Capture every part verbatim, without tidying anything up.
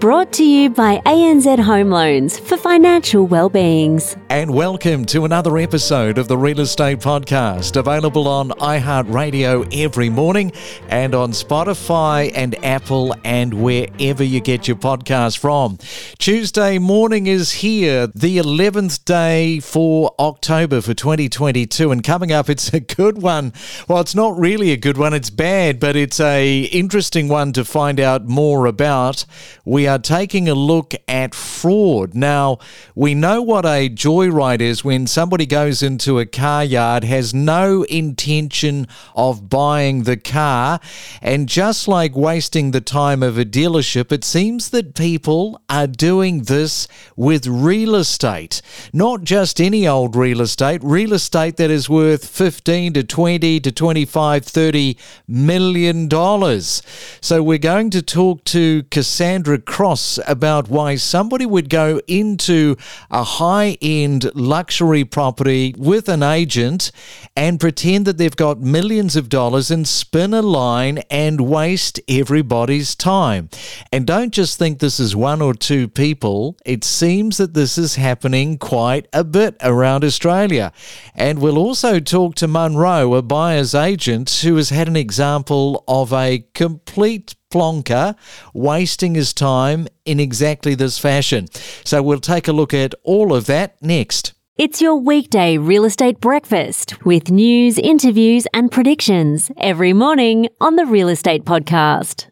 brought to you by A N Z Home Loans for financial well-beings. And welcome to another episode of the Real Estate Podcast, available on iHeartRadio every morning and on Spotify and Apple and wherever you get your podcast from. Tuesday morning is here, the eleventh day for October for twenty twenty-two, and coming up it's a good one. Well, it's not really a good one, it's bad, but it's a interesting one to find out more about. We are taking a look at fraud. Now, we know what a joyride is when somebody goes into a car yard, has no intention of buying the car, and just like wasting the time of a dealership, it seems that people are doing this with real estate. Not just any old real estate, real estate that is worth fifteen to twenty to twenty-five, thirty million dollars. So we're going to talk to Cassandra Cross about why somebody would go into a high-end luxury property with an agent and pretend that they've got millions of dollars and spin a line and waste everybody's time. And don't just think this is one or two people. It seems that this is happening quite a bit around Australia. And we'll also talk to Munro, a buyer's agent, who has had an example of a complete plonker wasting his time in exactly this fashion. So we'll take a look at all of that next. It's your weekday real estate breakfast with news, interviews and predictions every morning on the Real Estate Podcast.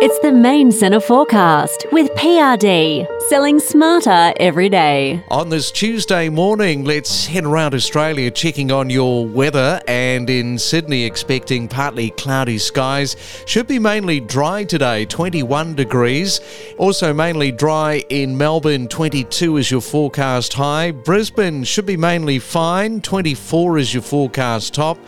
It's the main centre forecast with P R D, selling smarter every day. On this Tuesday morning, let's head around Australia checking on your weather, and in Sydney expecting partly cloudy skies. Should be mainly dry today, twenty-one degrees. Also mainly dry in Melbourne, twenty-two is your forecast high. Brisbane should be mainly fine, twenty-four is your forecast top.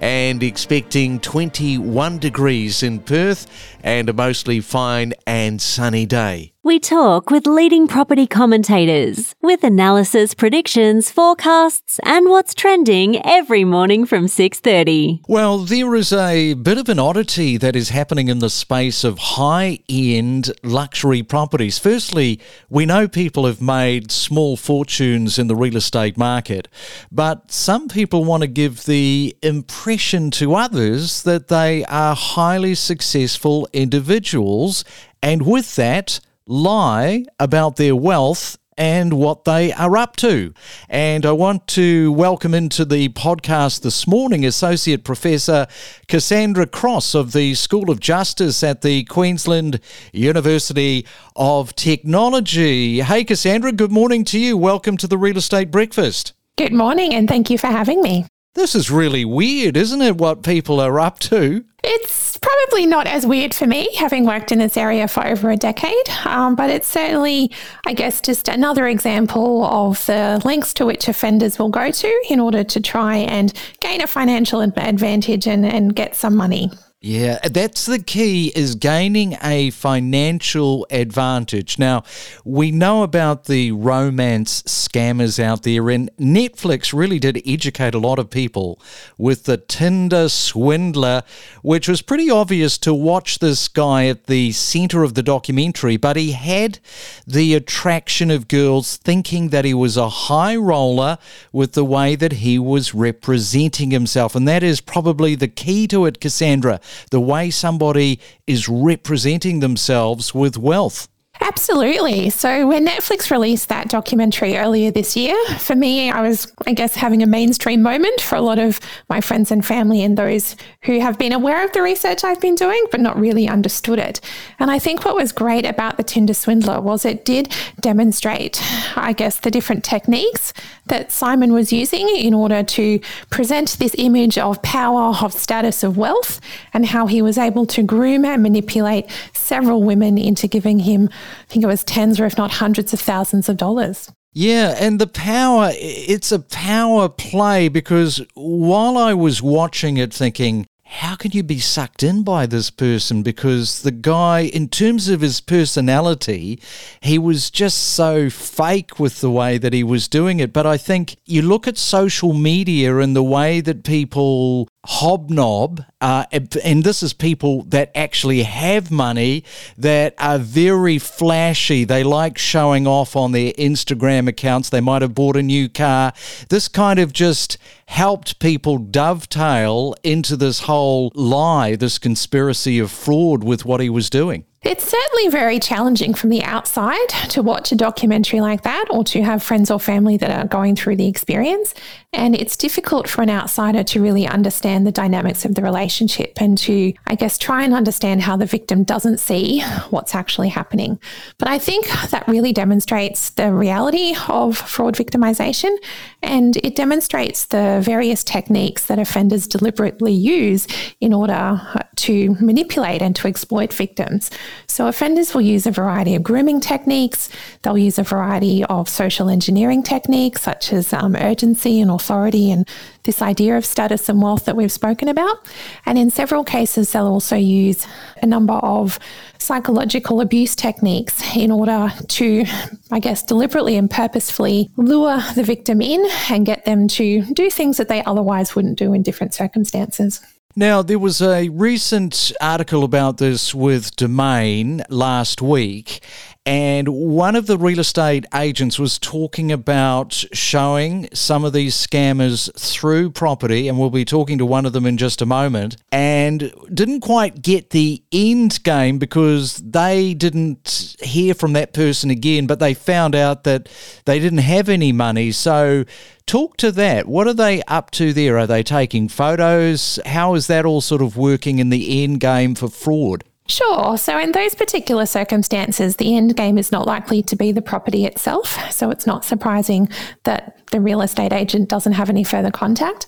And expecting twenty-one degrees in Perth and a mostly fine and sunny day. We talk with leading property commentators with analysis, predictions, forecasts and what's trending every morning from six thirty. Well, there is a bit of an oddity that is happening in the space of high-end luxury properties. Firstly, we know people have made small fortunes in the real estate market, but some people want to give the impression to others that they are highly successful individuals, and with that lie about their wealth and what they are up to. And I want to welcome into the podcast this morning Associate Professor Cassandra Cross of the School of Justice at the Queensland University of Technology. Hey Cassandra, good morning to you. Welcome to the Real Estate Breakfast. Good morning and thank you for having me. This is really weird, isn't it, what people are up to? It's probably not as weird for me, having worked in this area for over a decade, um, but it's certainly, I guess, just another example of the lengths to which offenders will go to in order to try and gain a financial advantage and, and get some money. Yeah, that's the key, is gaining a financial advantage. Now, we know about the romance scammers out there, and Netflix really did educate a lot of people with the Tinder Swindler, which was pretty obvious to watch this guy at the centre of the documentary, but he had the attraction of girls thinking that he was a high roller with the way that he was representing himself. And that is probably the key to it, Cassandra. The way somebody is representing themselves with wealth. Absolutely. So when Netflix released that documentary earlier this year, for me, I was, I guess, having a mainstream moment for a lot of my friends and family and those who have been aware of the research I've been doing, but not really understood it. And I think what was great about the Tinder Swindler was it did demonstrate, I guess, the different techniques that Simon was using in order to present this image of power, of status, of wealth, and how he was able to groom and manipulate several women into giving him, I think it was tens or if not hundreds of thousands of dollars. Yeah, and the power, it's a power play, because while I was watching it thinking, how can you be sucked in by this person? Because the guy, in terms of his personality, he was just so fake with the way that he was doing it. But I think you look at social media and the way that people hobnob, uh, and this is people that actually have money, that are very flashy. They like showing off on their Instagram accounts. They might have bought a new car. This kind of just helped people dovetail into this whole lie, this conspiracy of fraud with what he was doing. It's certainly very challenging from the outside to watch a documentary like that, or to have friends or family that are going through the experience. And it's difficult for an outsider to really understand the dynamics of the relationship and to, I guess, try and understand how the victim doesn't see what's actually happening. But I think that really demonstrates the reality of fraud victimization, and it demonstrates the various techniques that offenders deliberately use in order to manipulate and to exploit victims. So offenders will use a variety of grooming techniques. They'll use a variety of social engineering techniques, such as um, urgency and authority and this idea of status and wealth that we've spoken about. And in several cases, they'll also use a number of psychological abuse techniques in order to, I guess, deliberately and purposefully lure the victim in and get them to do things that they otherwise wouldn't do in different circumstances. Now, there was a recent article about this with Domain last week, and one of the real estate agents was talking about showing some of these scammers through property, and we'll be talking to one of them in just a moment, and didn't quite get the end game because they didn't hear from that person again, but they found out that they didn't have any money. So talk to that. What are they up to there? Are they taking photos? How is that all sort of working in the end game for fraud? Sure. So in those particular circumstances, the end game is not likely to be the property itself. So it's not surprising that the real estate agent doesn't have any further contact.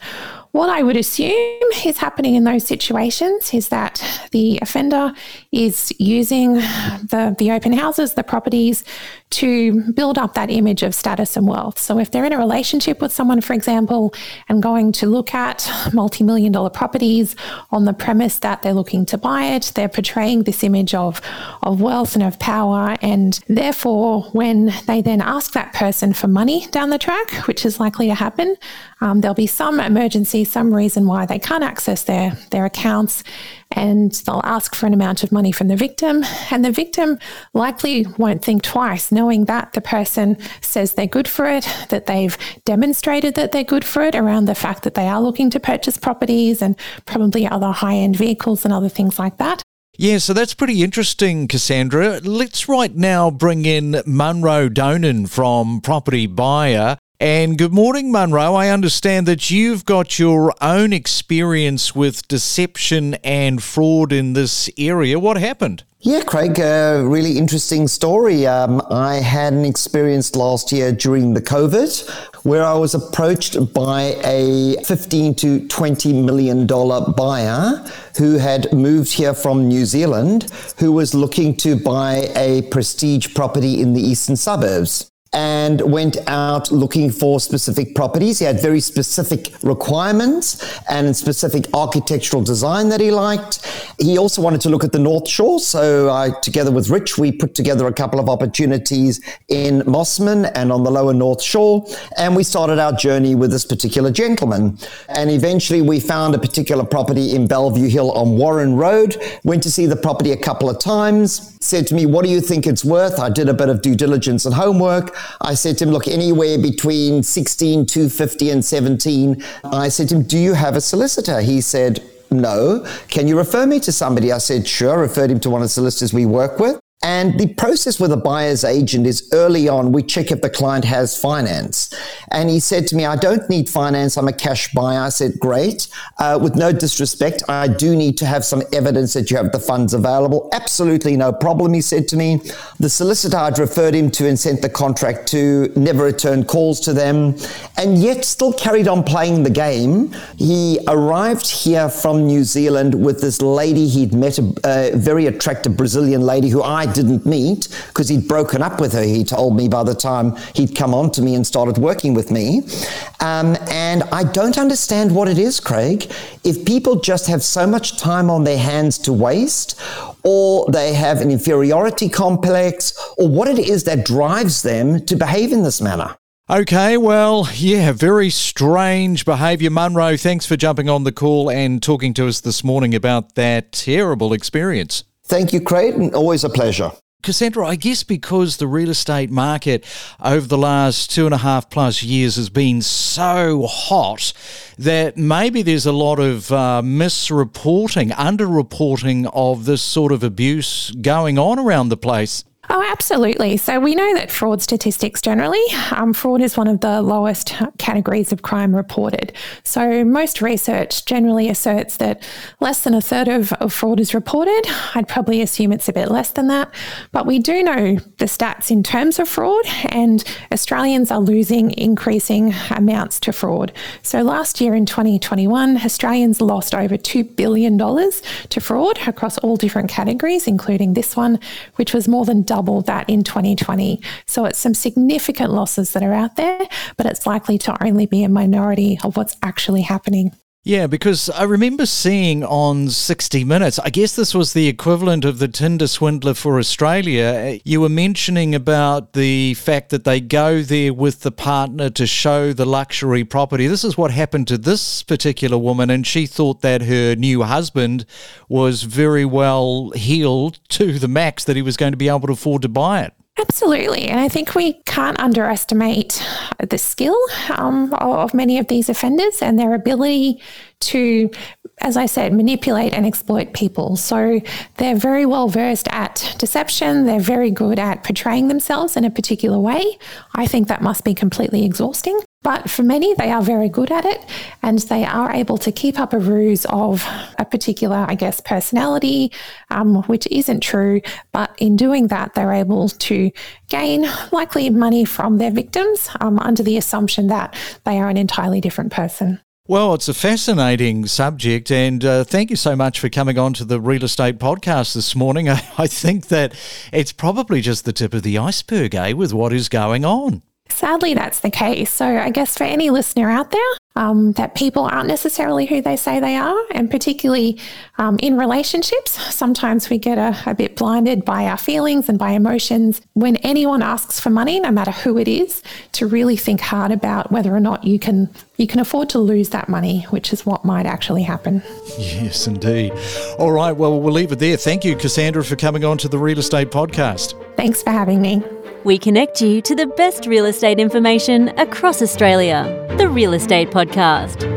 What I would assume is happening in those situations is that the offender is using the, the open houses, the properties, to build up that image of status and wealth. So if they're in a relationship with someone, for example, and going to look at multi-million dollar properties on the premise that they're looking to buy it, they're portraying this image of, of wealth and of power. And therefore, when they then ask that person for money down the track, which is likely to happen, um, there'll be some emergency, some reason why they can't access their, their accounts, and they'll ask for an amount of money from the victim, and the victim likely won't think twice, knowing that the person says they're good for it, that they've demonstrated that they're good for it around the fact that they are looking to purchase properties and probably other high-end vehicles and other things like that. Yeah, so that's pretty interesting, Cassandra. Let's right now bring in Munro Donan from Property Buyer. And good morning, Munro. I understand that you've got your own experience with deception and fraud in this area. What happened? Yeah, Craig, a really interesting story. Um, I had an experience last year during the COVID where I was approached by a fifteen to twenty million dollars buyer who had moved here from New Zealand, who was looking to buy a prestige property in the eastern suburbs, and went out looking for specific properties. He had very specific requirements and specific architectural design that he liked. He also wanted to look at the North Shore. So I, together with Rich, we put together a couple of opportunities in Mossman and on the lower North Shore. And we started our journey with this particular gentleman. And eventually we found a particular property in Bellevue Hill on Warren Road, went to see the property a couple of times, said to me, "What do you think it's worth?" I did a bit of due diligence and homework. I said to him, "Look, anywhere between sixteen, two fifty and seventeen. I said to him, "Do you have a solicitor?" He said, "No." "Can you refer me to somebody?" I said, "Sure." Referred him to one of the solicitors we work with. And the process with a buyer's agent is early on, we check if the client has finance. And he said to me, "I don't need finance. I'm a cash buyer." I said, "Great. Uh, with no disrespect, I do need to have some evidence that you have the funds available." "Absolutely no problem," he said to me. The solicitor I'd referred him to and sent the contract to never returned calls to them, and yet still carried on playing the game. He arrived here from New Zealand with this lady he'd met, a, a very attractive Brazilian lady who I didn't meet because he'd broken up with her, he told me, by the time he'd come on to me and started working with me. Um, and I don't understand what it is, Craig, if people just have so much time on their hands to waste, or they have an inferiority complex, or what it is that drives them to behave in this manner. Okay, well, yeah, very strange behaviour. Munro, thanks for jumping on the call and talking to us this morning about that terrible experience. Thank you, Craig, and always a pleasure. Cassandra, I guess because the real estate market over the last two and a half plus years has been so hot that maybe there's a lot of uh, misreporting, underreporting of this sort of abuse going on around the place. Oh, absolutely. So we know that fraud statistics generally, um, fraud is one of the lowest categories of crime reported. So most research generally asserts that less than a third of, of fraud is reported. I'd probably assume it's a bit less than that. But we do know the stats in terms of fraud, and Australians are losing increasing amounts to fraud. So last year in twenty twenty-one, Australians lost over two billion dollars to fraud across all different categories, including this one, which was more than double double that in twenty twenty. So it's some significant losses that are out there, but it's likely to only be a minority of what's actually happening. Yeah, because I remember seeing on sixty minutes, I guess this was the equivalent of the Tinder Swindler for Australia, you were mentioning about the fact that they go there with the partner to show the luxury property. This is what happened to this particular woman, and she thought that her new husband was very well heeled to the max, that he was going to be able to afford to buy it. Absolutely. And I think we can't underestimate the skill um, of many of these offenders and their ability to, as I said, manipulate and exploit people. So they're very well versed at deception. They're very good at portraying themselves in a particular way. I think that must be completely exhausting. But for many, they are very good at it, and they are able to keep up a ruse of a particular, I guess, personality, um, which isn't true. But in doing that, they're able to gain likely money from their victims um, under the assumption that they are an entirely different person. Well, it's a fascinating subject, and uh, thank you so much for coming on to the Real Estate Podcast this morning. I, I think that it's probably just the tip of the iceberg, eh, with what is going on. Sadly, that's the case. So I guess for any listener out there, um, that people aren't necessarily who they say they are, and particularly um, in relationships, sometimes we get a, a bit blinded by our feelings and by emotions. When anyone asks for money, no matter who it is, to really think hard about whether or not you can you can afford to lose that money, which is what might actually happen. Yes, indeed. All right, well, we'll leave it there. Thank you, Cassandra, for coming on to the Real Estate Podcast. Thanks for having me. We connect you to the best real estate information across Australia. The Real Estate Podcast.